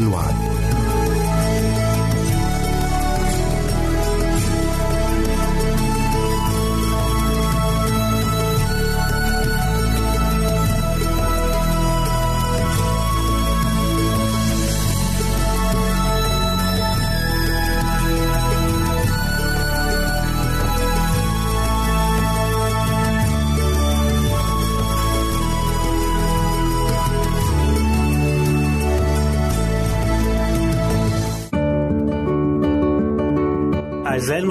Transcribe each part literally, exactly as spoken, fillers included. الوعد. أعزائي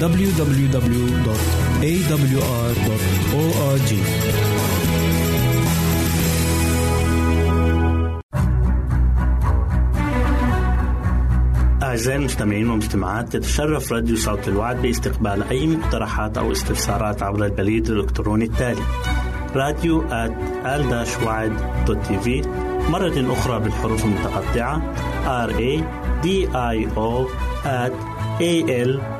دبليو دبليو دبليو دوت إيه دبليو آر دوت أو آر جي. أعزائي المستمعين والمجتمعات، تتشرف راديو صوت الوعد باستقبال أي مقترحات أو استفسارات عبر البريد الإلكتروني التالي راديو آت آل وعد دوت تي في، مرة أخرى بالحروف المتقطعة آر إيه دي آي أو آت إيه إل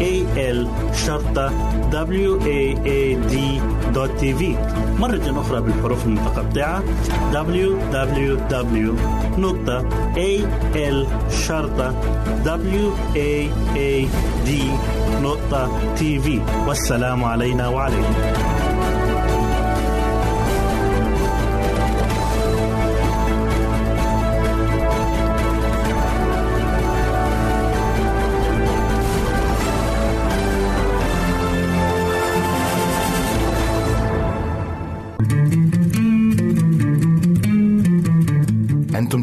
إيه إل شرطة وعد دوت تي في، مرة أخرى بالحروف المتقطعة دبليو دبليو دبليو دوت إيه إل شرطة وعد دوت تي في. والسلام علينا وعليكم. أنتم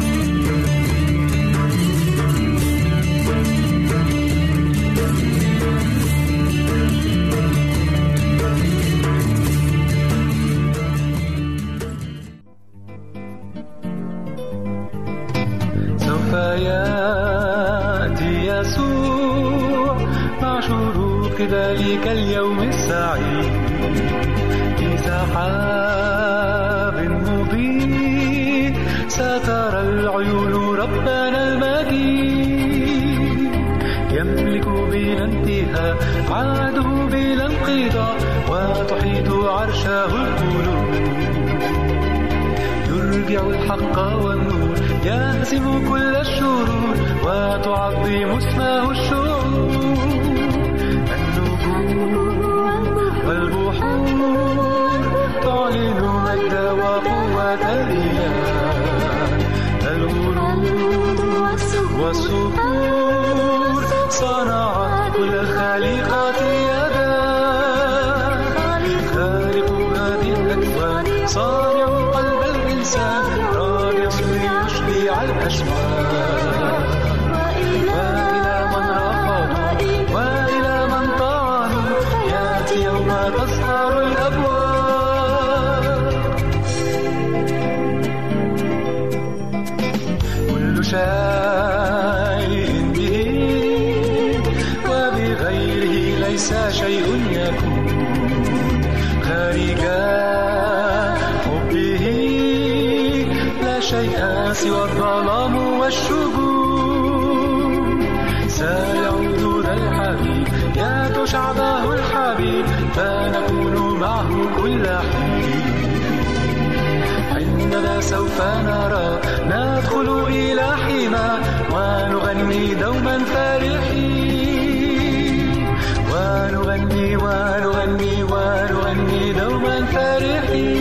دوما فرحين.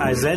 أعزائي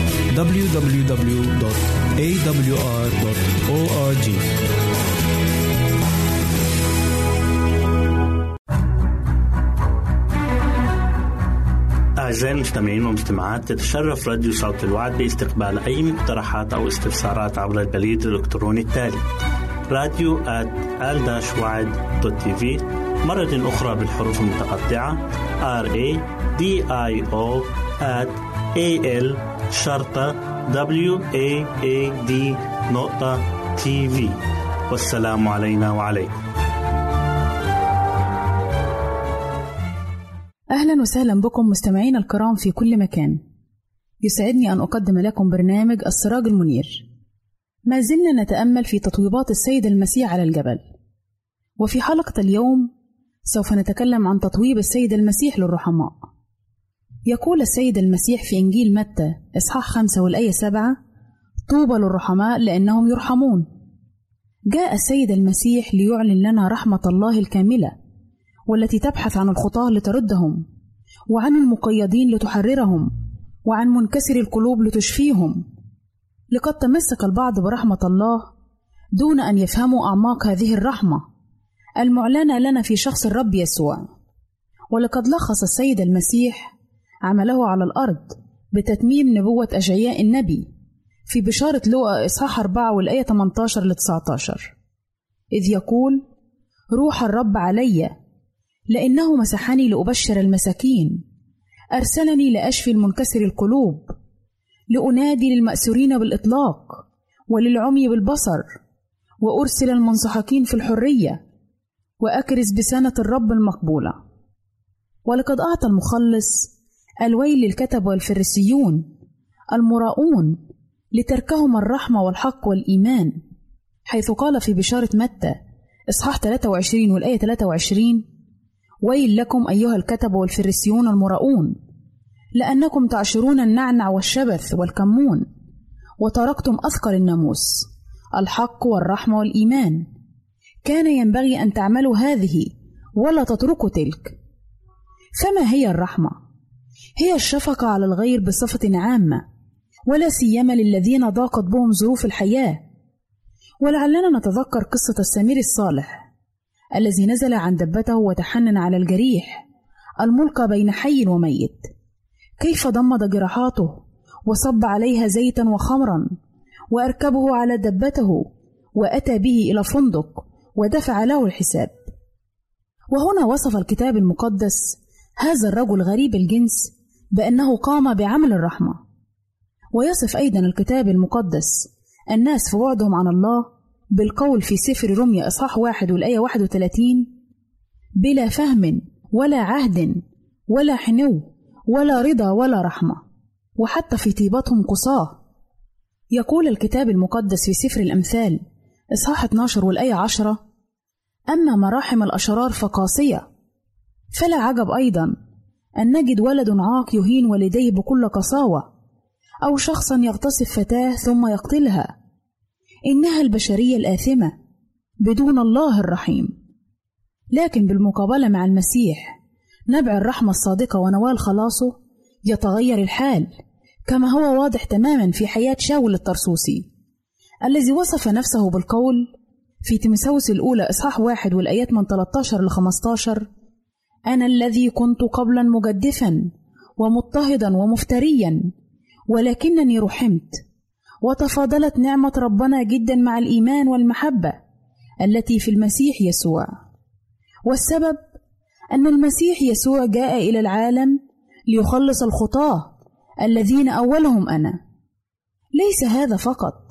دبليو دبليو دبليو دوت إيه دبليو آر دوت أو آر جي. أعزائي المستمعين والمستمعات، تتشرف راديو صوت الوعد باستقبال أي مقترحات أو استفسارات عبر البريد الإلكتروني التالي راديو آت آل وعد دوت تي في، مرة أخرى بالحروف المتقطعة راديو آت آل شرطة وعد دوت تي في. والسلام علينا وعليكم. أهلا وسهلا بكم مستمعين الكرام في كل مكان. يسعدني أن أقدم لكم برنامج السراج المنير. ما زلنا نتأمل في تطويبات السيد المسيح على الجبل، وفي حلقة اليوم سوف نتكلم عن تطويب السيد المسيح للرحماء. يقول السيد المسيح في إنجيل متى إصحاح خمسة والآية سبعة: طوبى للرحماء لأنهم يرحمون. جاء السيد المسيح ليعلن لنا رحمة الله الكاملة، والتي تبحث عن الخطاة لتردهم، وعن المقيدين لتحررهم، وعن منكسر القلوب لتشفيهم. لقد تمسك البعض برحمة الله دون أن يفهموا أعماق هذه الرحمة المعلنة لنا في شخص الرب يسوع. ولقد لخص السيد المسيح عمله على الأرض بتتميم نبوة أشعياء النبي في بشارة لوقا إصحاح أربعة والآية ثمانية عشر لتسعة عشر، إذ يقول: روح الرب عليّ، لأنه مسحني لأبشر المساكين، أرسلني لأشفي المنكسر القلوب، لأنادي للمأسورين بالإطلاق، وللعمي بالبصر، وأرسل المنصحكين في الحرية، وأكرز بسنة الرب المقبولة. ولقد أعطى المخلص الويل للكتب والفريسيون المراؤون لتركهم الرحمة والحق والإيمان، حيث قال في بشارة متى إصحاح ثلاثة وعشرين والآية ثلاثة وعشرين: ويل لكم أيها الكتب والفريسيون المراؤون، لأنكم تعشرون النعنع والشبث والكمون، وتركتم أثقل الناموس، الحق والرحمة والإيمان. كان ينبغي أن تعملوا هذه ولا تتركوا تلك. فما هي الرحمة؟ هي الشفقة على الغير بصفة عامة، ولا سيما للذين ضاقت بهم ظروف الحياة. ولعلنا نتذكر قصة السمير الصالح الذي نزل عن دبته وتحنن على الجريح الملقى بين حي وميت، كيف ضمد جراحاته وصب عليها زيتا وخمرا، وأركبه على دبته وأتى به إلى فندق ودفع له الحساب. وهنا وصف الكتاب المقدس هذا الرجل غريب الجنس بأنه قام بعمل الرحمة. ويصف أيضا الكتاب المقدس الناس في بعدهم عن الله بالقول في سفر رمية إصحاح واحد والآية واحد وثلاثين: بلا فهم ولا عهد ولا حنو ولا رضا ولا رحمة، وحتى في طيبتهم قصاه. يقول الكتاب المقدس في سفر الأمثال إصحاح اثنا عشر والآية عشرة: أما مراحم الأشرار فقاسية. فلا عجب أيضا أن نجد ولد عاق يهين والديه بكل قساوة، أو شخصا يغتصب فتاة ثم يقتلها. إنها البشرية الآثمة بدون الله الرحيم. لكن بالمقابلة مع المسيح، نبع الرحمة الصادقة ونوال خلاصه، يتغير الحال، كما هو واضح تماما في حياة شاول الطرسوسي الذي وصف نفسه بالقول في تيموثاوس الأولى إصحاح واحد والآيات من ثلاثة عشر إلى خمسة عشر: أنا الذي كنت قبلا مجدفا ومضطهدا ومفتريا، ولكنني رحمت، وتفاضلت نعمة ربنا جدا مع الإيمان والمحبة التي في المسيح يسوع. والسبب أن المسيح يسوع جاء إلى العالم ليخلص الخطاة الذين أولهم أنا. ليس هذا فقط،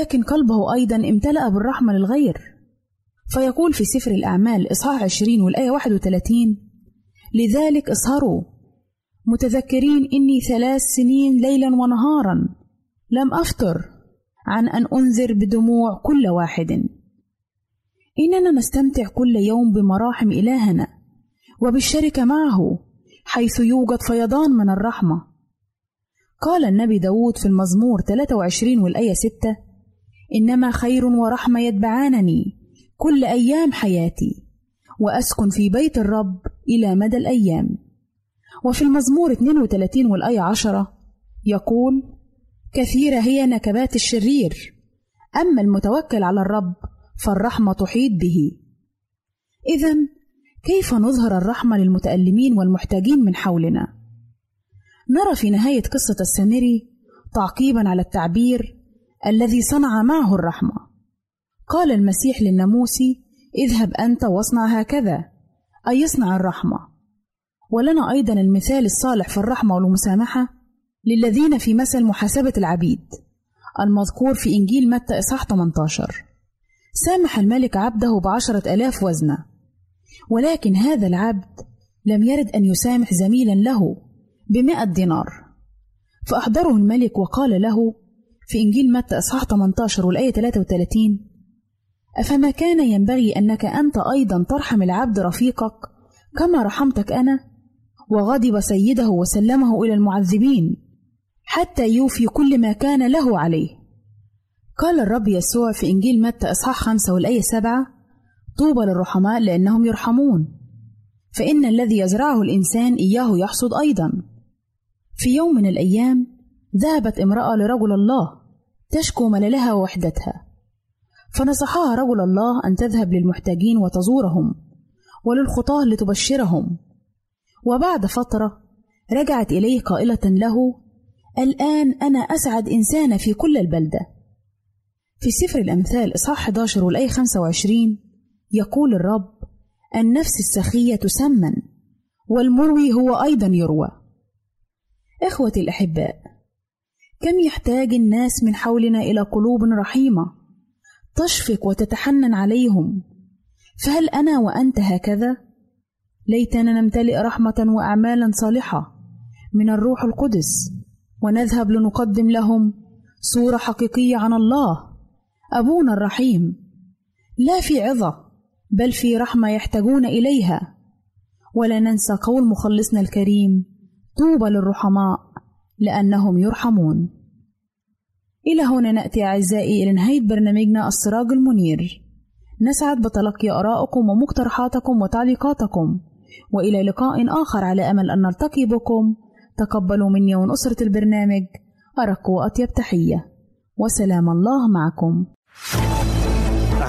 لكن قلبه أيضا امتلأ بالرحمة للغير، فيقول في سفر الأعمال إصحاح عشرين والآية واحد وثلاثين: لذلك اسهروا متذكرين إني ثلاث سنين ليلا ونهارا لم أفطر عن أن أنذر بدموع كل واحد. إننا نستمتع كل يوم بمراحم إلهنا وبالشركة معه حيث يوجد فيضان من الرحمة. قال النبي داود في المزمور ثلاثة وعشرين والآية ستة: إنما خير ورحمة يتبعانني كل أيام حياتي وأسكن في بيت الرب إلى مدى الأيام. وفي المزمور اثنين وثلاثين والآية عشرة يقول: كثيرة هي نكبات الشرير، أما المتوكل على الرب فالرحمة تحيط به. إذن كيف نظهر الرحمة للمتألمين والمحتاجين من حولنا؟ نرى في نهاية قصة السامري تعقيبا على التعبير الذي صنع معه الرحمة. قال المسيح للناموسي: اذهب أنت واصنع هكذا، أي اصنع الرحمة. ولنا أيضا المثال الصالح في الرحمة والمسامحة للذين في مثل محاسبة العبيد المذكور في إنجيل متى إصحاح ثمانية عشر. سامح الملك عبده بعشرة آلاف وزنة، ولكن هذا العبد لم يرد أن يسامح زميلا له بمائة دينار، فأحضره الملك وقال له في إنجيل متى إصحاح ثمانية عشر والآية ثلاثة وثلاثين: أفما كان ينبغي أنك أنت أيضا ترحم العبد رفيقك كما رحمتك أنا؟ وغضب سيده وسلمه إلى المعذبين حتى يوفي كل ما كان له عليه. قال الرب يسوع في إنجيل متى إصحاح خمسة والآية سبعة: طوبى للرحماء لأنهم يرحمون، فإن الذي يزرعه الإنسان إياه يحصد أيضا. في يوم من الأيام ذهبت امرأة لرجل الله تشكو مللها ووحدتها، فنصحها رجل الله أن تذهب للمحتاجين وتزورهم وللخطاة لتبشرهم. وبعد فترة رجعت إليه قائلة له: الآن أنا أسعد إنسانة في كل البلدة. في سفر الأمثال إصحاح أحد عشر والآية خمسة وعشرين يقول الرب: النفس السخية تسمن والمروي هو أيضا يروى. إخوتي الأحباء، كم يحتاج الناس من حولنا إلى قلوب رحيمة تشفق وتتحنن عليهم، فهل أنا وأنت هكذا؟ ليتنا نمتلئ رحمة وأعمالا صالحة من الروح القدس ونذهب لنقدم لهم صورة حقيقية عن الله أبونا الرحيم، لا في عظة بل في رحمة يحتاجون إليها. ولا ننسى قول مخلصنا الكريم: طوبى للرحماء لأنهم يرحمون. إلى هنا نأتي أعزائي إلى نهاية برنامجنا السراج المنير. نسعد بتلقي آرائكم ومقترحاتكم وتعليقاتكم، وإلى لقاء آخر على أمل أن نلتقي بكم. تقبلوا مني ومن أسرة البرنامج أرق وأطيب تحية، وسلام الله معكم.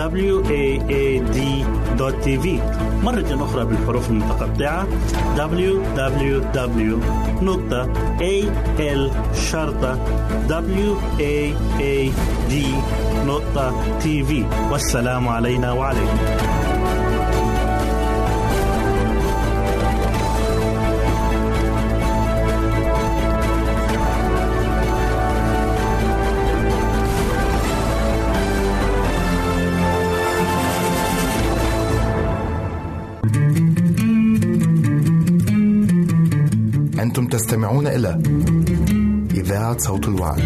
واد دوت تي في. مرة أخرى بالحروف المتقطعة: دبليو دبليو دبليو دوت إيه إل شرطة واد دوت تي في. والسلام علينا وعليكم. أنتم تستمعون إلى إذاعة صوت الوعد.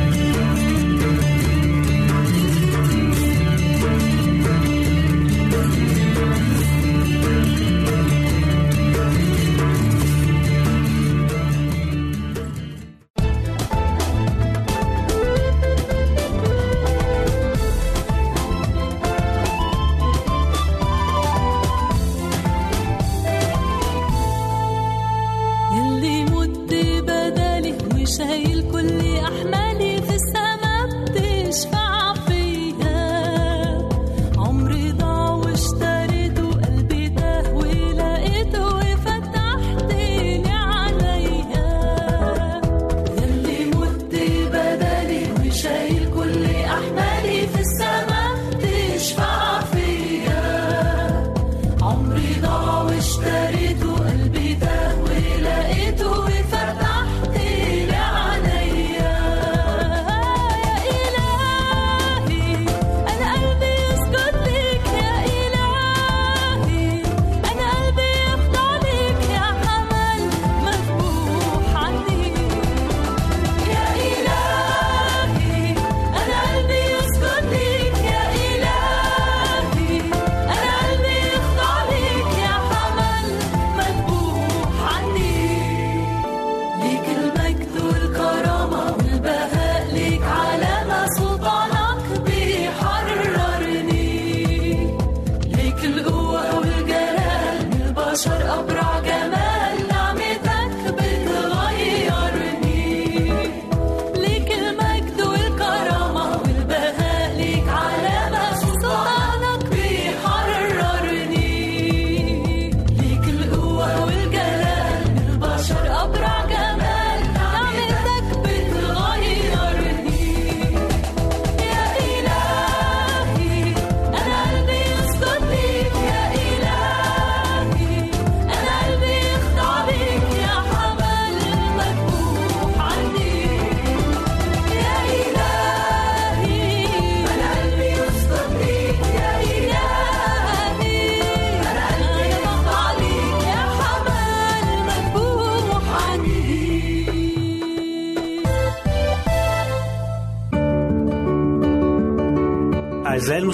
شايل كل أحمالي في السماء. اشتريته قلبي ده ولقيته وفتحتي لي عليا. يا إلهي أنا قلبي يسجد لك، يا إلهي أنا قلبي يخضع لك، يا حمل مذبوح عني. يا إلهي أنا قلبي يسجد لك، يا إلهي أنا قلبي يخضع لك، يا حمل مذبوح عني. ليك المجد والكرامة والبهاء، ليك علامة سلطانك بيحررني، ليك القوة والجلال من البشر أبرع جمال، نعمتك بتغيرني. ليك المجد والكرامة والبهاء، ليك علامة سلطانك بيحررني، ليك القوة والجلال من البشر أبرع جمال، نعمتك بتغيرني. يا إلهي أنا قلبي يسجد ليك، يا إلهي أنا قلبي يخضع ليك، يا حمل مذبوح عني. يا إلهي أنا قلبي يسجد ليك، يا إلهي أنا قلبي يخضع ليك، يا حمل مذبوح عني. أعزائي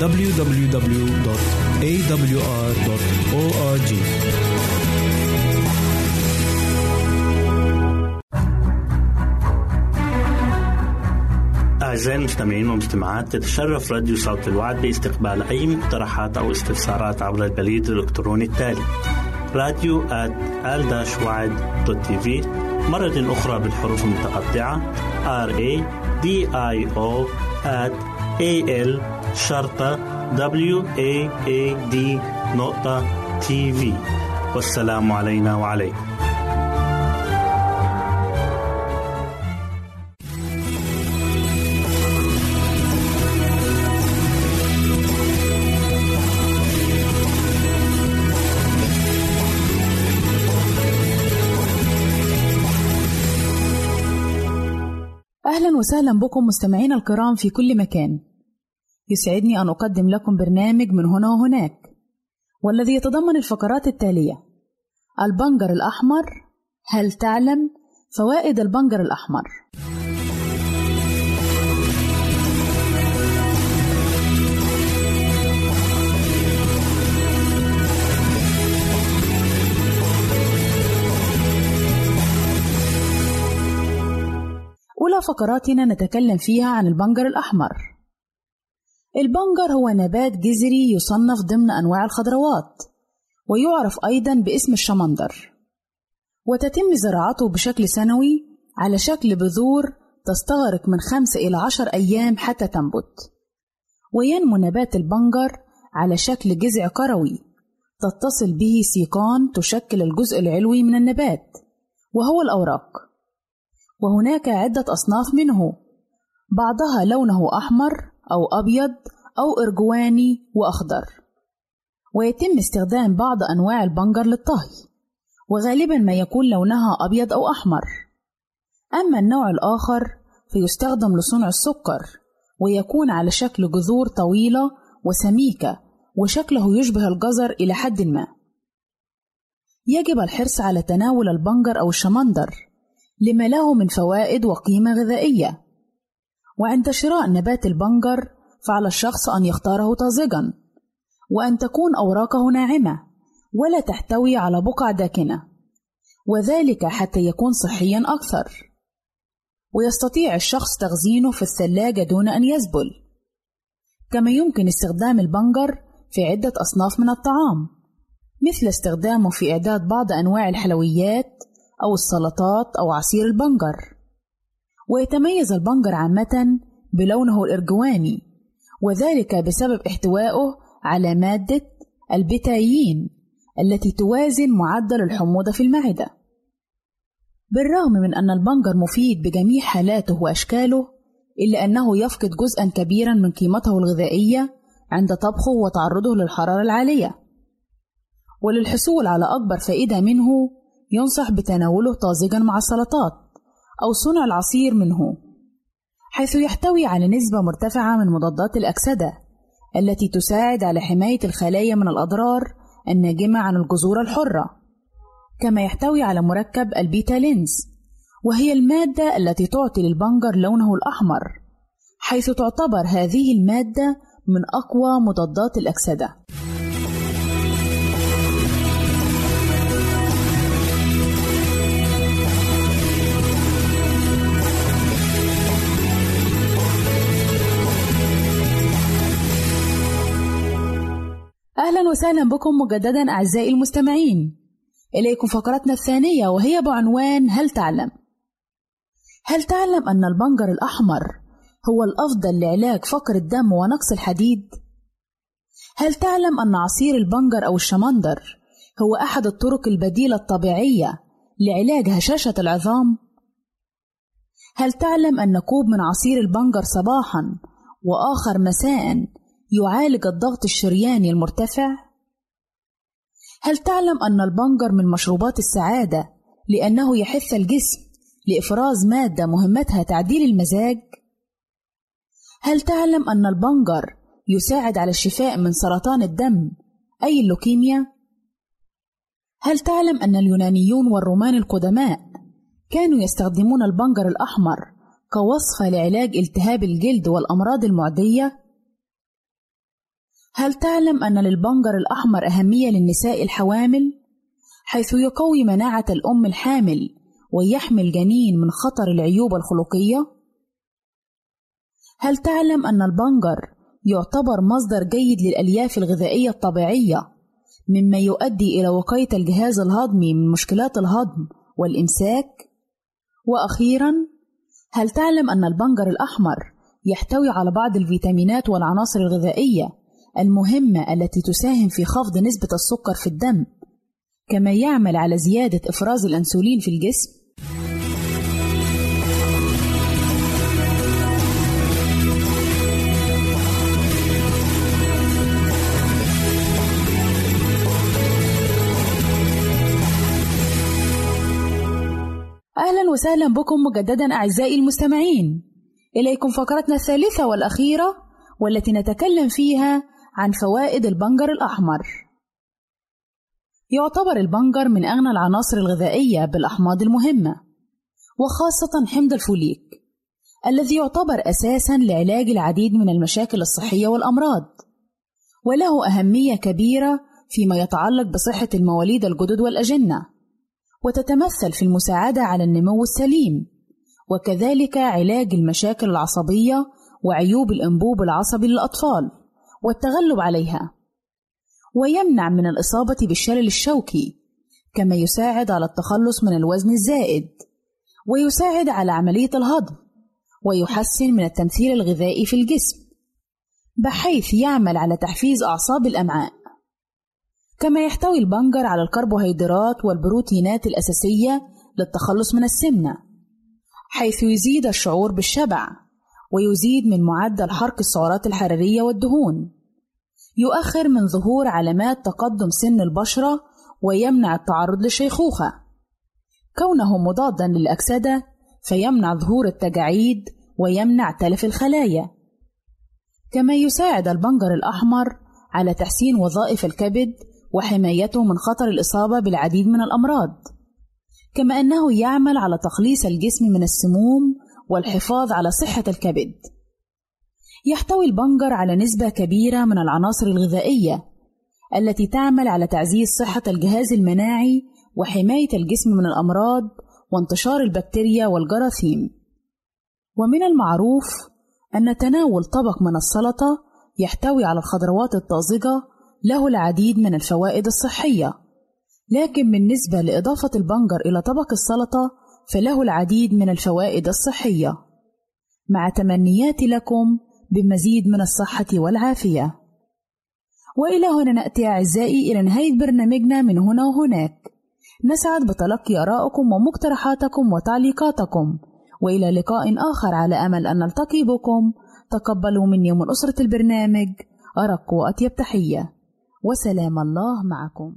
دبليو دبليو دبليو دوت إيه دبليو آر دوت أو آر جي. أعزائي المستمعين والمستمعات، تتشرف راديو صوت الوعد باستقبال أي مقترحات أو استفسارات عبر البريد الإلكتروني التالي راديو آت آل وعد دوت تي في، مرة أخرى بالحروف المتقطعة راديو آت آل شرطة وعد نقطة تي في. والسلام علينا وعليكم. أهلا وسهلا بكم مستمعين الكرام في كل مكان. يسعدني أن أقدم لكم برنامج من هنا وهناك، والذي يتضمن الفقرات التالية: البنجر الأحمر، هل تعلم؟ فوائد البنجر الأحمر، أولى فقراتنا نتكلم فيها عن البنجر الأحمر. البنجر هو نبات جذري يصنف ضمن أنواع الخضروات، ويعرف أيضا باسم الشمندر، وتتم زراعته بشكل سنوي على شكل بذور تستغرق من خمسة إلى عشر أيام حتى تنبت. وينمو نبات البنجر على شكل جذع كروي تتصل به سيقان تشكل الجزء العلوي من النبات، وهو الأوراق، وهناك عدة أصناف منه، بعضها لونه أحمر أو أبيض أو أرجواني وأخضر. ويتم استخدام بعض أنواع البنجر للطهي، وغالبا ما يكون لونها أبيض أو أحمر. أما النوع الآخر فيستخدم لصنع السكر، ويكون على شكل جذور طويلة وسميكة، وشكله يشبه الجزر إلى حد ما. يجب الحرص على تناول البنجر أو الشمندر لما له من فوائد وقيمة غذائية. وعند شراء نبات البنجر فعلى الشخص أن يختاره طازجاً، وأن تكون أوراقه ناعمة ولا تحتوي على بقع داكنة، وذلك حتى يكون صحياً أكثر. ويستطيع الشخص تخزينه في الثلاجة دون أن يذبل. كما يمكن استخدام البنجر في عدة أصناف من الطعام، مثل استخدامه في إعداد بعض أنواع الحلويات أو السلطات أو عصير البنجر. ويتميز البنجر عامة بلونه الإرجواني، وذلك بسبب احتوائه على مادة البتايين التي توازن معدل الحموضة في المعدة. بالرغم من أن البنجر مفيد بجميع حالاته وأشكاله، إلا أنه يفقد جزءا كبيرا من قيمته الغذائية عند طبخه وتعرضه للحرارة العالية. وللحصول على أكبر فائدة منه ينصح بتناوله طازجا مع السلطات أو صنع العصير منه، حيث يحتوي على نسبة مرتفعة من مضادات الأكسدة التي تساعد على حماية الخلايا من الأضرار الناجمة عن الجذور الحرة. كما يحتوي على مركب البيتالينز، وهي المادة التي تعطي للبنجر لونه الأحمر، حيث تعتبر هذه المادة من أقوى مضادات الأكسدة. أهلا وسهلا بكم مجددا أعزائي المستمعين، إليكم فقرتنا الثانية وهي بعنوان هل تعلم؟ هل تعلم أن البنجر الأحمر هو الأفضل لعلاج فقر الدم ونقص الحديد؟ هل تعلم أن عصير البنجر أو الشمندر هو أحد الطرق البديلة الطبيعية لعلاج هشاشة العظام؟ هل تعلم أن كوب من عصير البنجر صباحا وآخر مساء يعالج الضغط الشرياني المرتفع؟ هل تعلم أن البنجر من مشروبات السعادة لأنه يحث الجسم لإفراز مادة مهمتها تعديل المزاج؟ هل تعلم أن البنجر يساعد على الشفاء من سرطان الدم أي اللوكيميا؟ هل تعلم أن اليونانيون والرومان القدماء كانوا يستخدمون البنجر الأحمر كوصفة لعلاج التهاب الجلد والأمراض المعدية؟ هل تعلم أن للبنجر الأحمر أهمية للنساء الحوامل، حيث يقوي مناعة الأم الحامل ويحمي الجنين من خطر العيوب الخلقية؟ هل تعلم أن البنجر يعتبر مصدر جيد للألياف الغذائية الطبيعية، مما يؤدي إلى وقاية الجهاز الهضمي من مشكلات الهضم والإمساك؟ وأخيرا، هل تعلم أن البنجر الأحمر يحتوي على بعض الفيتامينات والعناصر الغذائية المهمة التي تساهم في خفض نسبة السكر في الدم، كما يعمل على زيادة إفراز الأنسولين في الجسم؟ أهلا وسهلا بكم مجددا أعزائي المستمعين، إليكم فقرتنا الثالثة والأخيرة والتي نتكلم فيها عن فوائد البنجر الأحمر. يعتبر البنجر من أغنى العناصر الغذائية بالأحماض المهمة، وخاصة حمض الفوليك الذي يعتبر أساساً لعلاج العديد من المشاكل الصحية والأمراض، وله أهمية كبيرة فيما يتعلق بصحة المواليد الجدد والأجنة، وتتمثل في المساعدة على النمو السليم، وكذلك علاج المشاكل العصبية وعيوب الأنبوب العصبي للأطفال والتغلب عليها، ويمنع من الإصابة بالشلل الشوكي، كما يساعد على التخلص من الوزن الزائد، ويساعد على عملية الهضم، ويحسن من التمثيل الغذائي في الجسم بحيث يعمل على تحفيز أعصاب الأمعاء. كما يحتوي البنجر على الكربوهيدرات والبروتينات الأساسية للتخلص من السمنة، حيث يزيد الشعور بالشبع ويزيد من معدل حرق السعرات الحرارية والدهون، يؤخر من ظهور علامات تقدم سن البشرة، ويمنع التعرض للشيخوخة. كونه مضاداً للأكسدة فيمنع ظهور التجاعيد ويمنع تلف الخلايا. كما يساعد البنجر الأحمر على تحسين وظائف الكبد وحمايته من خطر الإصابة بالعديد من الأمراض، كما أنه يعمل على تخليص الجسم من السموم والحفاظ على صحة الكبد. يحتوي البنجر على نسبة كبيرة من العناصر الغذائية التي تعمل على تعزيز صحة الجهاز المناعي وحماية الجسم من الأمراض وانتشار البكتيريا والجراثيم. ومن المعروف أن تناول طبق من السلطة يحتوي على الخضروات الطازجة له العديد من الفوائد الصحية، لكن بالنسبة لإضافة البنجر إلى طبق السلطة فله العديد من الفوائد الصحية، مع تمنياتي لكم بمزيد من الصحة والعافية. وإلى هنا نأتي أعزائي إلى نهاية برنامجنا من هنا وهناك، نسعد بتلقي آرائكم ومقترحاتكم وتعليقاتكم، وإلى لقاء آخر على أمل أن نلتقي بكم. تقبلوا مني ومن أسرة البرنامج أرق وأطيب تحية، وسلام الله معكم.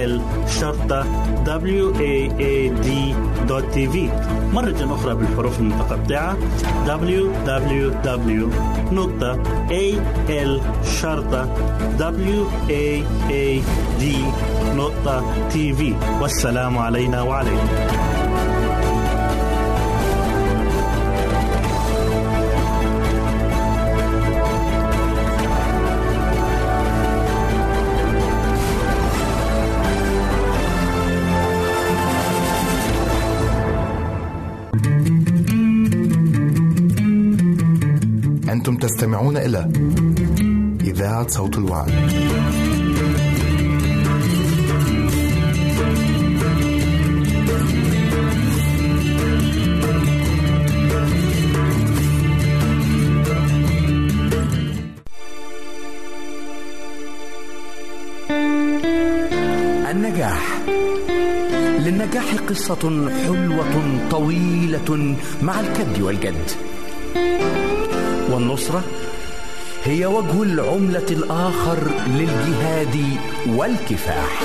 ال شرطة واد دوت تي في. مرة أخرى بالحروف المتقطعة دبليو دبليو دبليو دوت ال شرطة واد دوت تي في. والسلام علينا وعليكم. أنتم تستمعون إلى إذاعة صوت الوعد. النجاح قصة حلوة طويلة مع الكد والجد، والنصرة هي وجه العملة الآخر للجهاد والكفاح.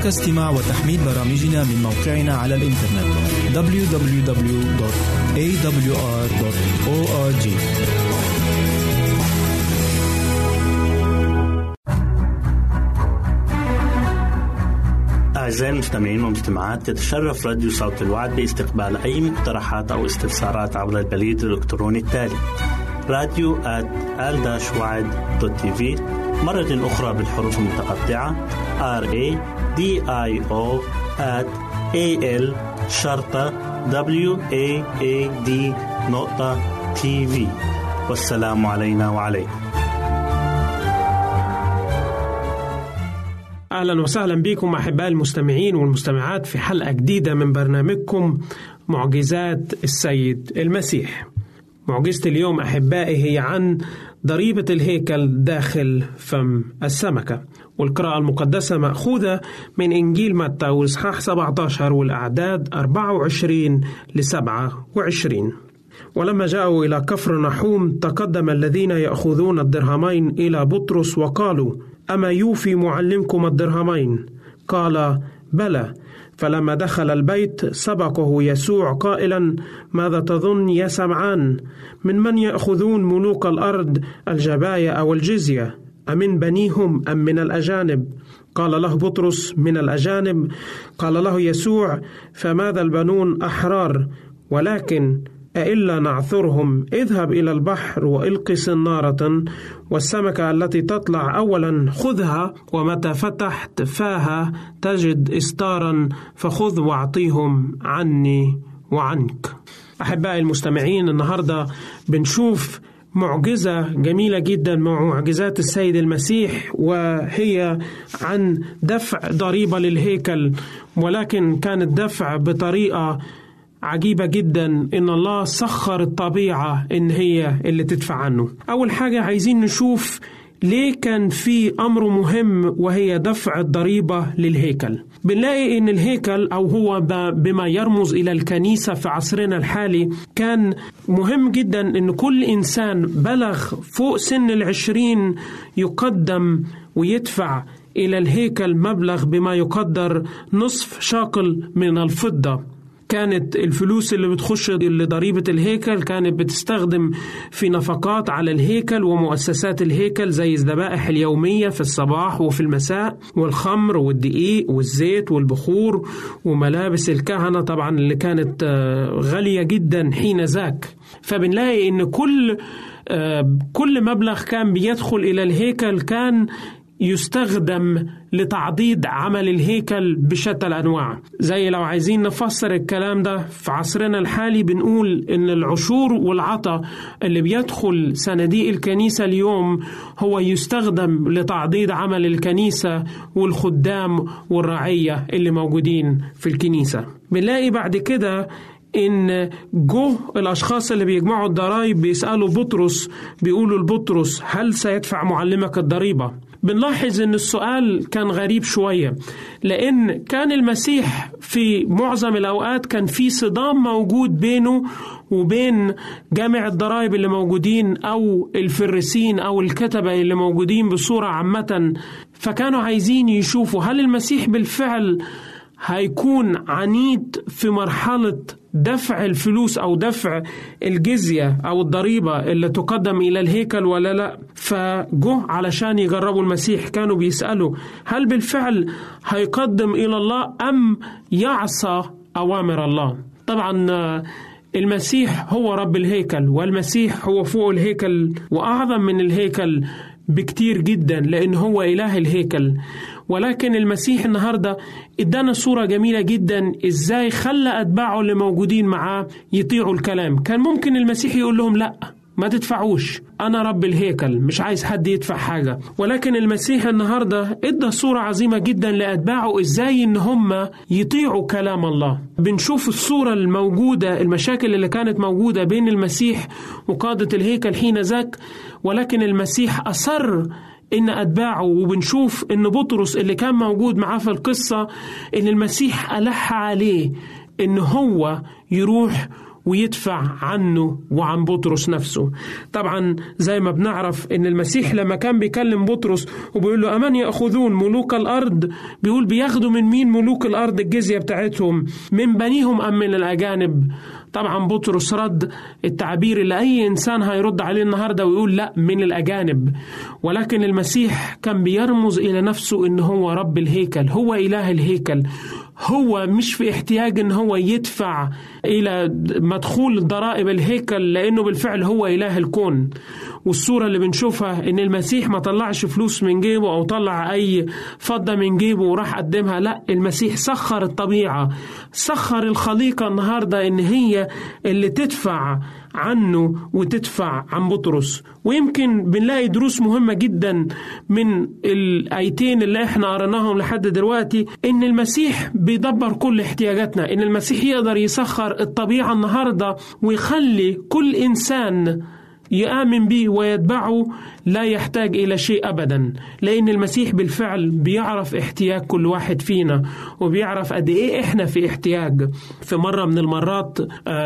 يمكنك استماع وتحميل برامجنا من موقعنا على الإنترنت دبليو دبليو دبليو دوت إيه دبليو آر دوت أو آر جي. أعزائي المستمعين والمستمعات، تتشرف راديو صوت الوعد باستقبال أي مقترحات أو استفسارات عبر البريد الإلكتروني التالي راديو آت آل وعد دوت تي في، مرة أخرى بالحروف المتقطعة راديو آت آل شرطة وعد دوت تي في. والسلام علينا وعليكم. أهلا وسهلا بكم أحباء المستمعين والمستمعات في حلقة جديدة من برنامجكم معجزات السيد المسيح. معجزة اليوم أحبائي هي عن ضريبة الهيكل داخل فم السمكة، والقراءة المقدسة مأخوذة من إنجيل متى والإصحاح سبعة عشر والأعداد أربعة وعشرين لسبعة وعشرين. ولما جاءوا إلى كفر نحوم تقدم الذين يأخذون الدرهمين إلى بطرس وقالوا: أما يوفي معلمكم الدرهمين؟ قال: بلى. فلما دخل البيت سبقه يسوع قائلا: ماذا تظن يا سمعان؟ من من يأخذون ملوك الأرض الجباية أو الجزية؟ أمن بنيهم أم من الأجانب؟ قال له بطرس: من الأجانب. قال له يسوع: فماذا البنون أحرار؟ ولكن أإلا نعثرهم؟ اذهب إلى البحر وإلق صنارة، والسمكة التي تطلع أولا خذها، ومتى فتحت فاها تجد إستارا، فخذ واعطيهم عني وعنك. أحبائي المستمعين، النهاردة بنشوف معجزة جميلة جدا مع معجزات السيد المسيح، وهي عن دفع ضريبة للهيكل، ولكن كان الدفع بطريقة عجيبة جدا، إن الله سخر الطبيعة إن هي اللي تدفع عنه. أول حاجة عايزين نشوف ليه كان في أمر مهم وهي دفع الضريبة للهيكل. بنلاقي إن الهيكل، أو هو بما يرمز إلى الكنيسة في عصرنا الحالي، كان مهم جدا إن كل إنسان بلغ فوق سن العشرين يقدم ويدفع إلى الهيكل مبلغ بما يقدر نصف شاقل من الفضة. كانت الفلوس اللي بتخش لضريبة الهيكل كانت بتستخدم في نفقات على الهيكل ومؤسسات الهيكل، زي الذبائح اليومية في الصباح وفي المساء، والخمر والدقيق والزيت والبخور، وملابس الكهنة طبعا اللي كانت غالية جدا حين ذاك. فبنلاقي إن كل كل مبلغ كان بيدخل إلى الهيكل كان يستخدم لتعضيد عمل الهيكل بشتى أنواع. زي لو عايزين نفسر الكلام ده في عصرنا الحالي، بنقول إن العشور والعطا اللي بيدخل صناديق الكنيسة اليوم هو يستخدم لتعضيد عمل الكنيسة والخدام والرعية اللي موجودين في الكنيسة. بنلاقي بعد كده إن جو الأشخاص اللي بيجمعوا الضرائب بيسألوا بطرس، بيقولوا لبطرس: هل سيدفع معلمك الضريبة؟ بنلاحظ أن السؤال كان غريب شوية، لأن كان المسيح في معظم الأوقات كان في صدام موجود بينه وبين جامع الضرائب اللي موجودين، أو الفريسين أو الكتبة اللي موجودين بصورة عامة. فكانوا عايزين يشوفوا هل المسيح بالفعل هيكون عنيد في مرحلة دفع الفلوس أو دفع الجزية أو الضريبة اللي تقدم إلى الهيكل ولا لا. فجه علشان يجربوا المسيح، كانوا بيسألوا هل بالفعل هيقدم إلى الله أم يعصى أوامر الله. طبعا المسيح هو رب الهيكل، والمسيح هو فوق الهيكل وأعظم من الهيكل بكتير جدا، لأن هو إله الهيكل. ولكن المسيح النهاردة ادانا صورة جميلة جدا ازاي خلى أتباعه اللي موجودين معاه يطيعوا الكلام. كان ممكن المسيح يقول لهم: لا، ما تدفعوش، أنا رب الهيكل، مش عايز حد يدفع حاجة. ولكن المسيح النهاردة ادى صورة عظيمة جدا لأتباعه ازاي ان هم يطيعوا كلام الله. بنشوف الصورة الموجودة، المشاكل اللي كانت موجودة بين المسيح وقادة الهيكل حين ذاك، ولكن المسيح أصر إن أتباعه. وبنشوف إن بطرس اللي كان موجود معاه في القصة، إن المسيح ألح عليه إن هو يروح ويدفع عنه وعن بطرس نفسه. طبعا زي ما بنعرف ان المسيح لما كان بيكلم بطرس وبيقول له أمن يأخذون ملوك الأرض، بيقول بياخدوا من مين ملوك الأرض الجزية بتاعتهم؟ من بنيهم أم من الأجانب؟ طبعا بطرس رد التعبير اللي أي إنسان هيرد عليه النهاردة ويقول لا، من الأجانب. ولكن المسيح كان بيرمز إلى نفسه إن هو رب الهيكل، هو إله الهيكل، هو مش في احتياج إن هو يدفع إلى مدخول ضرائب الهيكل لأنه بالفعل هو إله الكون. والصورة اللي بنشوفها إن المسيح ما طلعش فلوس من جيبه أو طلع أي فضة من جيبه وراح قدمها، لا، المسيح سخر الطبيعة، سخر الخليقة النهاردة إن هي اللي تدفع عنه وتدفع عن بطرس. ويمكن بنلاقي دروس مهمة جدا من الآيتين اللي احنا قرأناهم لحد دلوقتي، إن المسيح بيدبر كل احتياجاتنا، إن المسيح يقدر يسخر الطبيعة النهاردة ويخلي كل إنسان يؤمن به ويتبعه لا يحتاج إلى شيء أبدا، لأن المسيح بالفعل بيعرف احتياج كل واحد فينا وبيعرف قد إيه إحنا في احتياج. في مرة من المرات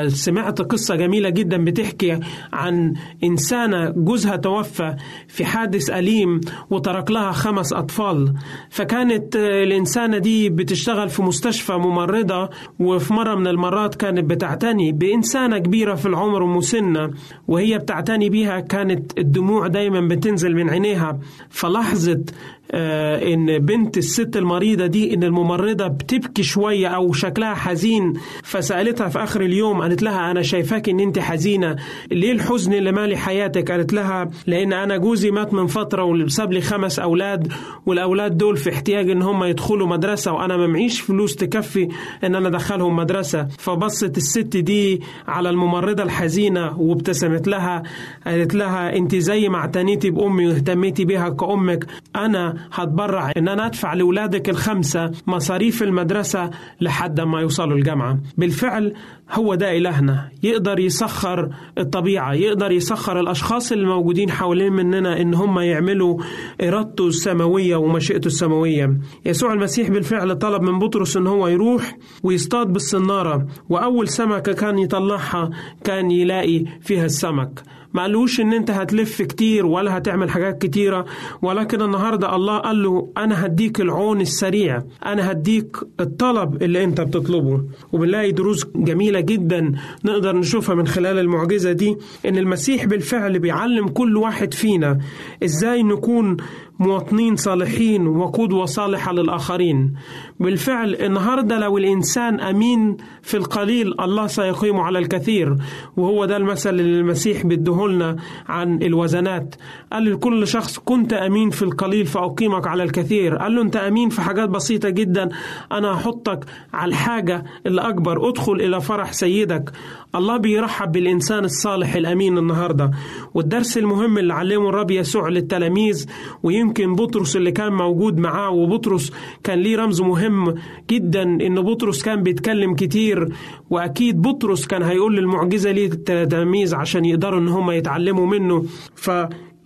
سمعت قصة جميلة جدا بتحكي عن إنسانة جوزها توفى في حادث أليم وترك لها خمس أطفال، فكانت الإنسانة دي بتشتغل في مستشفى ممرضة، وفي مرة من المرات كانت بتعتني بإنسانة كبيرة في العمر ومسنة، وهي بتعتني بيها كانت الدموع دايما بتنزل من عينيها. فلاحظت آه ان بنت الست المريضة دي ان الممرضة بتبكي شوية او شكلها حزين، فسألتها في اخر اليوم، قالت لها انا شايفاك ان انت حزينة، ليه الحزن اللي مالي حياتك؟ قالت لها لان انا جوزي مات من فترة وساب لي خمس اولاد، والاولاد دول في احتياج ان هم يدخلوا مدرسة، وانا ما معيش فلوس تكفي ان انا ادخلهم مدرسة. فبصت الست دي على الممرضة الحزينة وابتسمت لها، قالت لها انت زي ما اعتنيتي بامي واهتميتي بيها كأمك، انا هتبرع ان انا ادفع لاولادك الخمسه مصاريف المدرسه لحد ما يوصلوا الجامعه. بالفعل هو ده الهنا، يقدر يسخر الطبيعه، يقدر يسخر الاشخاص اللي موجودين حوالين مننا ان هم يعملوا ارادته السماويه ومشيئته السماويه. يسوع المسيح بالفعل طلب من بطرس ان هو يروح ويصطاد بالصناره، واول سمكه كان يطلعها كان يلاقي فيها السمك. ما قالوش ان انت هتلف كتير ولا هتعمل حاجات كتيرة، ولكن النهاردة الله قال له انا هديك العون السريع، انا هديك الطلب اللي انت بتطلبه. وبنلاقي دروس جميلة جدا نقدر نشوفها من خلال المعجزة دي، ان المسيح بالفعل بيعلم كل واحد فينا ازاي نكون مواطنين صالحين وقدوة صالحة للآخرين. بالفعل النهاردة لو الإنسان أمين في القليل الله سيقيمه على الكثير، وهو ده المثل اللي المسيح بيدهولنا عن الوزنات. قال لكل شخص كنت أمين في القليل فأقيمك على الكثير، قال له أنت أمين في حاجات بسيطة جدا، أنا هحطك على الحاجة الأكبر، أدخل إلى فرح سيدك. الله بيرحب بالإنسان الصالح الأمين النهاردة. والدرس المهم اللي علمه الرب يسوع للتلاميذ، ويمكن يمكن بطرس اللي كان موجود معاه، وبطرس كان ليه رمز مهم جدا، إن بطرس كان بيتكلم كتير، وأكيد بطرس كان هيقول للمعجزة ليه التلاميذ عشان يقدروا إن هم يتعلموا منه. ف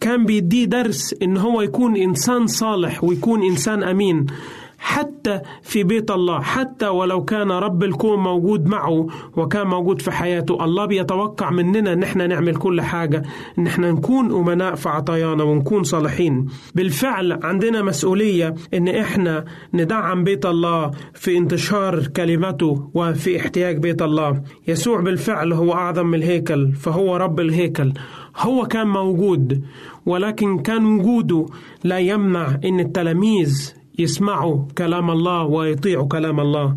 كان بيديه درس إن هو يكون إنسان صالح ويكون إنسان أمين حتى في بيت الله، حتى ولو كان رب الكون موجود معه وكان موجود في حياته. الله بيتوقع مننا إن احنا نعمل كل حاجة، إن احنا نكون أمناء في عطايانا ونكون صالحين. بالفعل عندنا مسؤولية إن احنا ندعم بيت الله في انتشار كلمته وفي احتياج بيت الله. يسوع بالفعل هو أعظم من الهيكل، فهو رب الهيكل، هو كان موجود، ولكن كان وجوده لا يمنع إن التلاميذ يسمعوا كلام الله ويطيعوا كلام الله.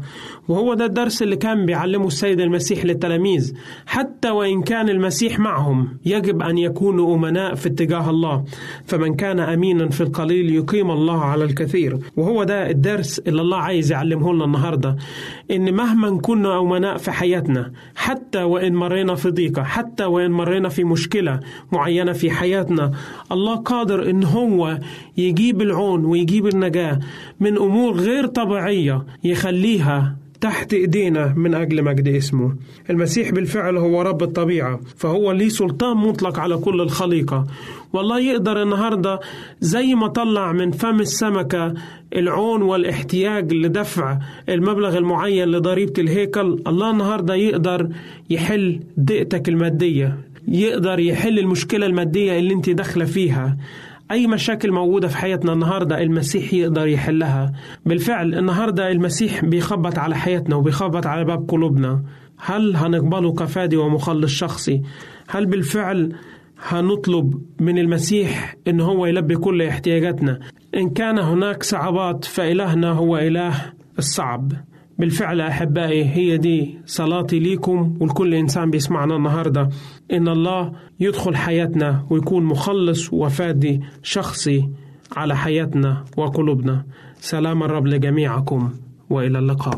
وهو ده الدرس اللي كان بيعلمه السيد المسيح للتلاميذ، حتى وإن كان المسيح معهم يجب أن يكونوا أمناء في اتجاه الله، فمن كان أمينا في القليل يقيم الله على الكثير. وهو ده الدرس اللي الله عايز يعلمه لنا النهاردة، إن مهما كنا أمناء في حياتنا، حتى وإن مرينا في ضيقة، حتى وإن مرينا في مشكلة معينة في حياتنا، الله قادر إن هو يجيب العون ويجيب النجاة من أمور غير طبيعية يخليها تحت إيدينا من أجل مجد اسمه. المسيح بالفعل هو رب الطبيعة، فهو ليه سلطان مطلق على كل الخليقة. والله يقدر النهاردة زي ما طلع من فم السمكة العون والاحتياج لدفع المبلغ المعين لضريبة الهيكل، الله النهاردة يقدر يحل ضيقتك المادية، يقدر يحل المشكلة المادية اللي انت داخلة فيها. أي مشاكل موجودة في حياتنا النهاردة المسيح يقدر يحلها. بالفعل النهاردة المسيح بيخبط على حياتنا وبيخبط على باب قلوبنا. هل هنقبله كفادي ومخلص شخصي؟ هل بالفعل هنطلب من المسيح إن هو يلبي كل احتياجاتنا؟ إن كان هناك صعوبات فإلهنا هو إله الصعب. بالفعل أحبائي هي دي صلاتي ليكم ولكل إنسان بيسمعنا النهاردة، إن الله يدخل حياتنا ويكون مخلص وفادي شخصي على حياتنا وقلوبنا. سلام الرب لجميعكم وإلى اللقاء.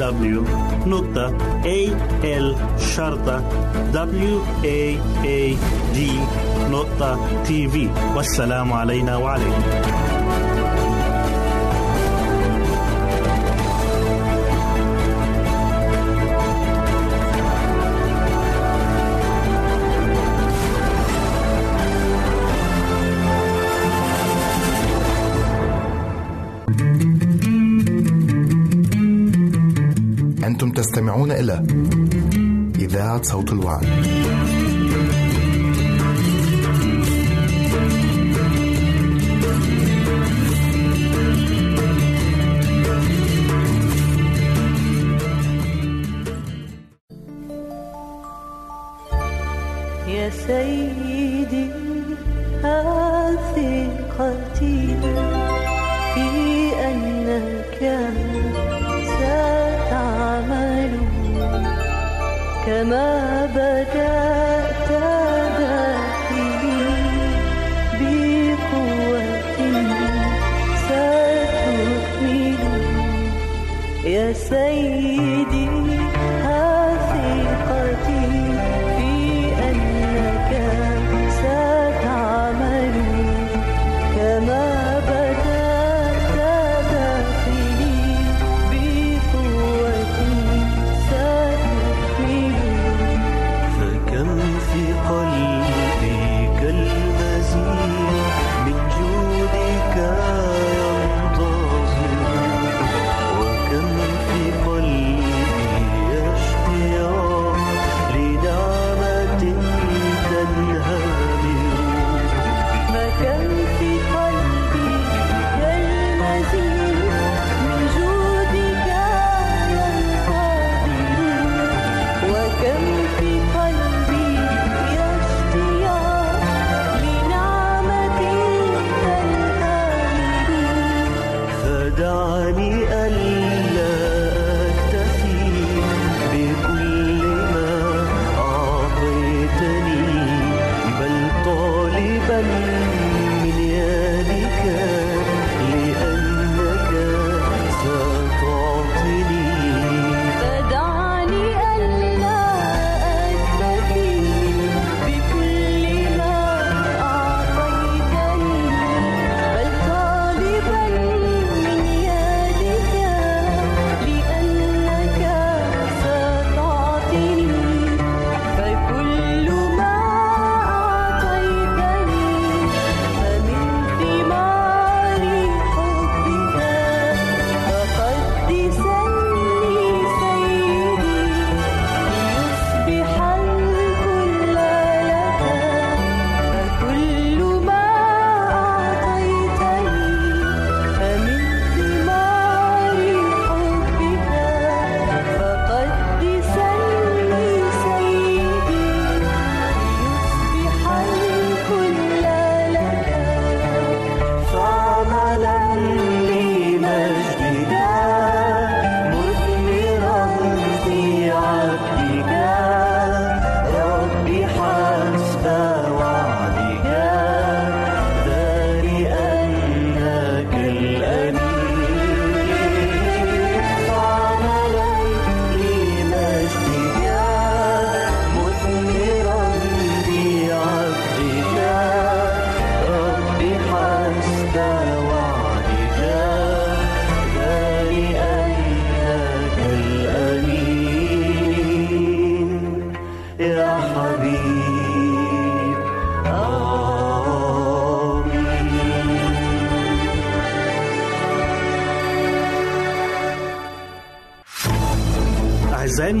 دبليو دوت ال شرطة واعد دوت تي في. والسلام علينا وعليكم. أنتم تستمعون إلى إذاعة صوت الوعد. أعزائي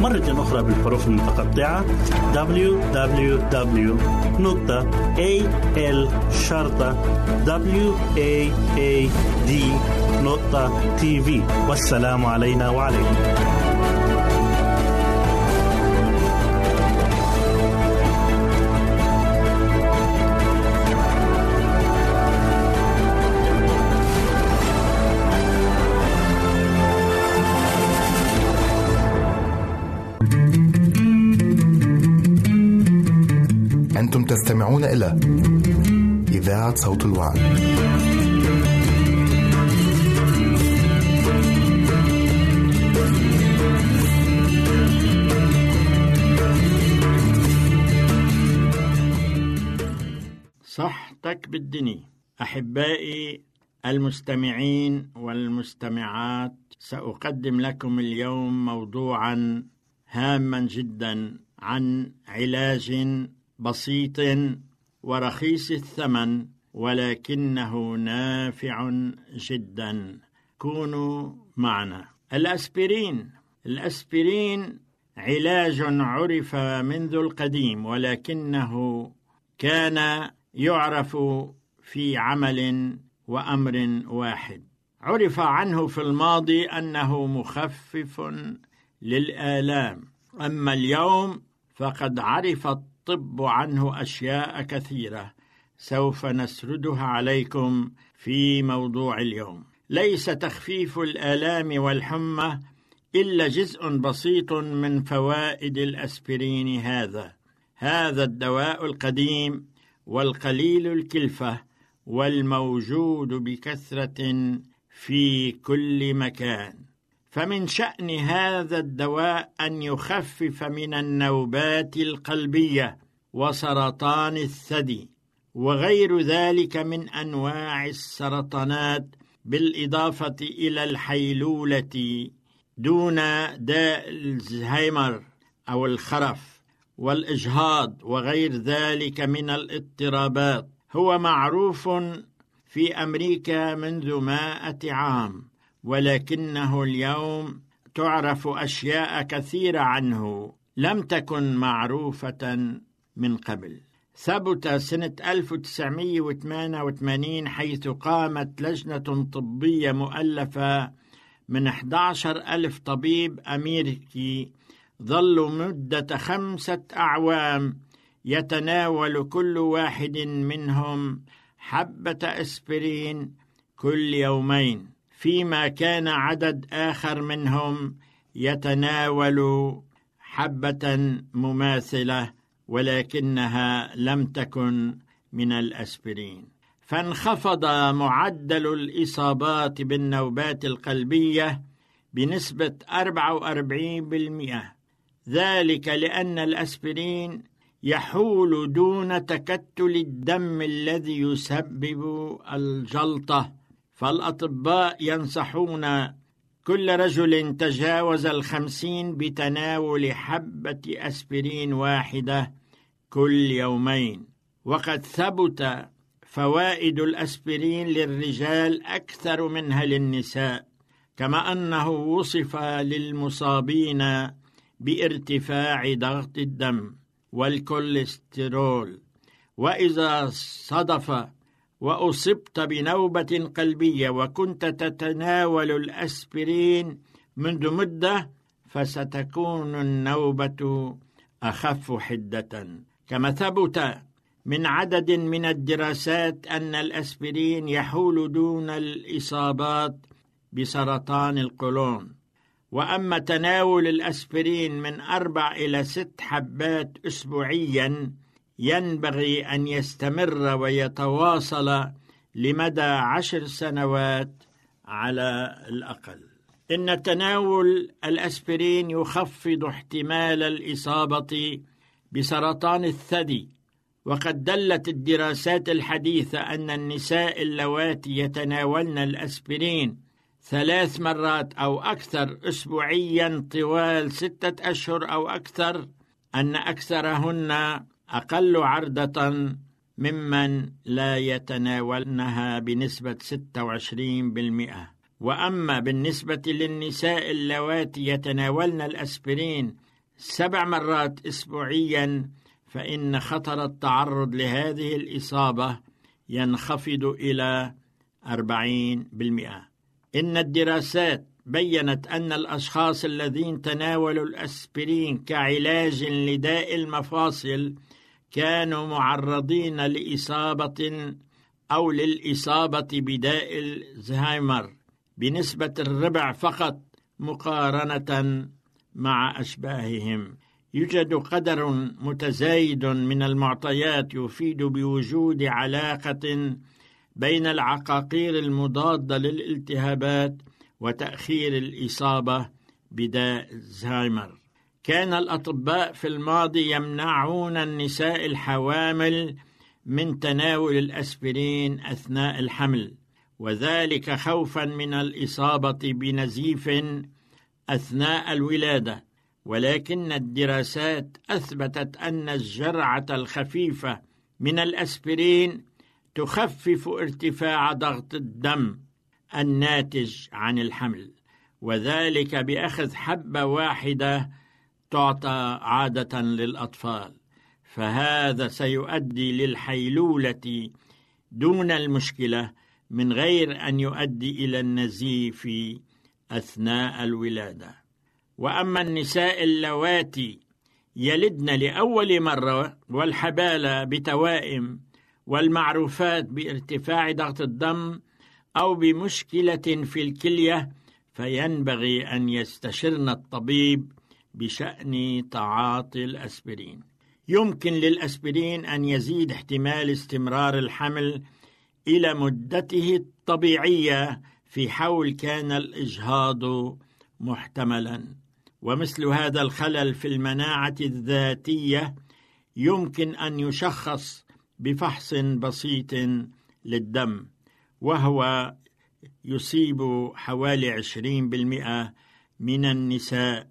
مرة أخرى بالحروف المتقطعة دبليو دبليو دبليو دوت إيه إل شرطة واعد دوت تي في. والسلام علينا وعليكم. أنتم تستمعون إلى إذاعة صوت الوعد. صحتك بالدني. أحبائي المستمعين والمستمعات، سأقدم لكم اليوم موضوعا هاما جدا عن علاج بسيط ورخيص الثمن ولكنه نافع جدا. كونوا معنا. الأسبرين. الأسبرين علاج عرف منذ القديم، ولكنه كان يعرف في عمل وأمر واحد. عرف عنه في الماضي أنه مخفف للآلام، أما اليوم فقد عرف الطب عنه أشياء كثيرة سوف نسردها عليكم في موضوع اليوم. ليس تخفيف الآلام والحمى إلا جزء بسيط من فوائد الأسبرين. هذا هذا الدواء القديم والقليل الكلفة والموجود بكثرة في كل مكان، فمن شأن هذا الدواء أن يخفف من النوبات القلبية وسرطان الثدي وغير ذلك من أنواع السرطانات، بالإضافة إلى الحيلولة دون داء الزهايمر أو الخرف والإجهاض وغير ذلك من الاضطرابات. هو معروف في أمريكا منذ مائة عام، ولكنه اليوم تعرف أشياء كثيرة عنه لم تكن معروفة من قبل. ثبت سنة ألف وتسعمائة وثمانية وثمانين حيث قامت لجنة طبية مؤلفة من أحد عشر ألف طبيب أمريكي، ظلوا مدة خمسة أعوام يتناول كل واحد منهم حبة أسبرين كل يومين، فيما كان عدد آخر منهم يتناول حبة مماثلة ولكنها لم تكن من الأسبرين. فانخفض معدل الإصابات بالنوبات القلبية بنسبة أربعة وأربعين بالمئة، ذلك لأن الأسبرين يحول دون تكتل الدم الذي يسبب الجلطة. فالأطباء ينصحون كل رجل تجاوز الخمسين بتناول حبة أسبرين واحدة كل يومين. وقد ثبت فوائد الأسبرين للرجال أكثر منها للنساء، كما أنه وصف للمصابين بارتفاع ضغط الدم والكوليسترول. وإذا صدف وأصبت بنوبة قلبية وكنت تتناول الأسبرين منذ مدة، فستكون النوبة أخف حدة. كما ثبت من عدد من الدراسات أن الأسبرين يحول دون الإصابات بسرطان القولون. وأما تناول الأسبرين من أربع إلى ست حبات أسبوعيا ينبغي أن يستمر ويتواصل لمدى عشر سنوات على الأقل. إن تناول الأسبرين يخفض احتمال الإصابة بسرطان الثدي، وقد دلت الدراسات الحديثة أن النساء اللواتي يتناولن الأسبرين ثلاث مرات أو أكثر أسبوعيا طوال ستة أشهر أو أكثر أن أكثرهن أقل عرضة ممن لا يتناولنها بنسبة ستة وعشرين بالمئة. وأما بالنسبة للنساء اللواتي يتناولن الأسبرين سبع مرات أسبوعيا فإن خطر التعرض لهذه الإصابة ينخفض إلى أربعين بالمئة. إن الدراسات بيّنت أن الأشخاص الذين تناولوا الأسبرين كعلاج لداء المفاصل كانوا معرضين لإصابة أو للإصابة بداء الزهايمر بنسبة الربع فقط مقارنة مع أشباههم. يوجد قدر متزايد من المعطيات يفيد بوجود علاقة بين العقاقير المضادة للالتهابات وتأخير الإصابة بداء الزهايمر. كان الأطباء في الماضي يمنعون النساء الحوامل من تناول الأسبرين أثناء الحمل، وذلك خوفا من الإصابة بنزيف أثناء الولادة، ولكن الدراسات أثبتت أن الجرعة الخفيفة من الأسبرين تخفف ارتفاع ضغط الدم الناتج عن الحمل، وذلك بأخذ حبة واحدة تعطى عادة للأطفال، فهذا سيؤدي للحيلولة دون المشكلة من غير أن يؤدي إلى النزيف أثناء الولادة. وأما النساء اللواتي يلدن لأول مرة والحبالة بتوائم والمعروفات بارتفاع ضغط الدم أو بمشكلة في الكلية فينبغي أن يستشرن الطبيب بشأن تعاطي الأسبرين. يمكن للأسبرين أن يزيد احتمال استمرار الحمل إلى مدته الطبيعية في حول كان الإجهاض محتملا، ومثل هذا الخلل في المناعة الذاتية يمكن أن يشخص بفحص بسيط للدم، وهو يصيب حوالي عشرين بالمئة من النساء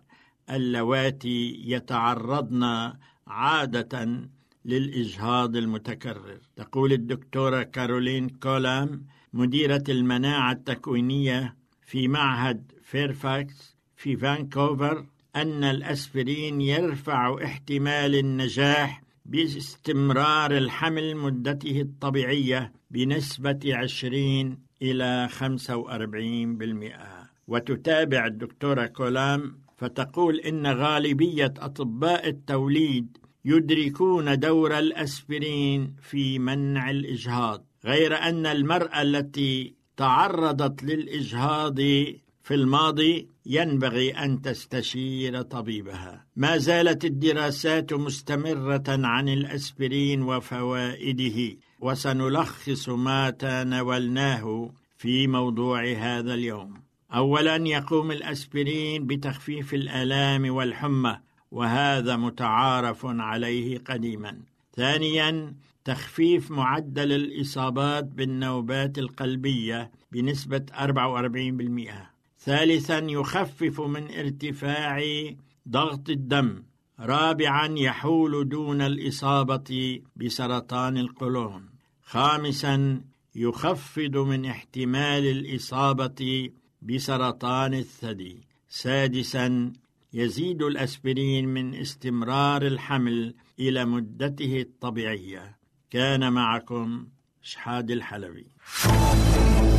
اللواتي يتعرضن عادة للإجهاض المتكرر. تقول الدكتورة كارولين كولام مديرة المناعة التكوينية في معهد فيرفاكس في فانكوفر أن الأسبرين يرفع احتمال النجاح باستمرار الحمل مدته الطبيعية بنسبة عشرين إلى خمسة وأربعين بالمئة. وتتابع الدكتورة كولام فتقول إن غالبية أطباء التوليد يدركون دور الأسبرين في منع الإجهاض، غير أن المرأة التي تعرضت للإجهاض في الماضي ينبغي أن تستشير طبيبها. ما زالت الدراسات مستمرة عن الأسبرين وفوائده، وسنلخص ما تناولناه في موضوع هذا اليوم. أولا، يقوم الأسبرين بتخفيف الآلام والحمى، وهذا متعارف عليه قديما. ثانيا، تخفيف معدل الإصابات بالنوبات القلبية بنسبة أربعة وأربعين بالمئة. ثالثا، يخفف من ارتفاع ضغط الدم. رابعا، يحول دون الإصابة بسرطان القولون. خامسا، يخفض من احتمال الإصابة بسرطان الثدي. سادسا، يزيد الأسبرين من استمرار الحمل إلى مدته الطبيعية. كان معكم شحاد الحلبي.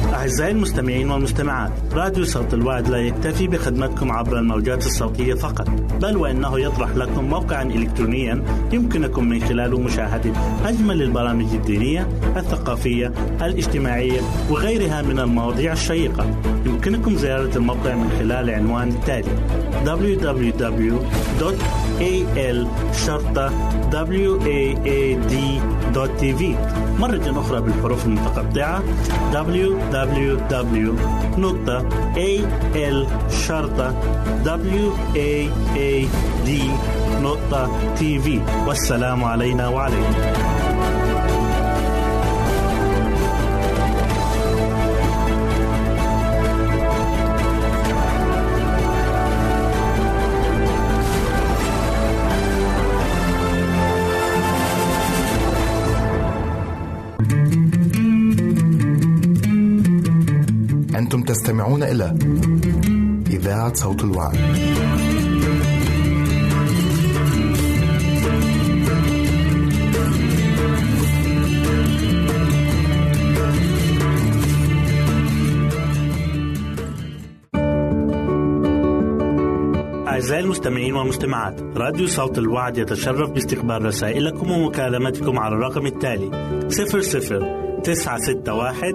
أعزائي المستمعين والمستمعات، راديو صوت الوعد لا يكتفي بخدمتكم عبر الموجات الصوتية فقط، بل وأنه يطرح لكم موقعا إلكترونيا يمكنكم من خلاله مشاهدة أجمل البرامج الدينية، الثقافية، الاجتماعية وغيرها من المواضيع الشيقة. يمكنكم زيارة الموقع من خلال العنوان التالي: دبليو دبليو دبليو دوت al شرطة waad.tv. مرة أخرى بالحروف المتقطعة www.al شرطة waad.tv. والسلام علينا وعليكم. أنتم تستمعون إلى إذاعة صوت الوعي. أعزائي المستمعين والمستمعات، راديو صوت الوعد يتشرف باستقبال رسائلكم ومكالمتكم على الرقم التالي صفر صفر تسعة ستة واحد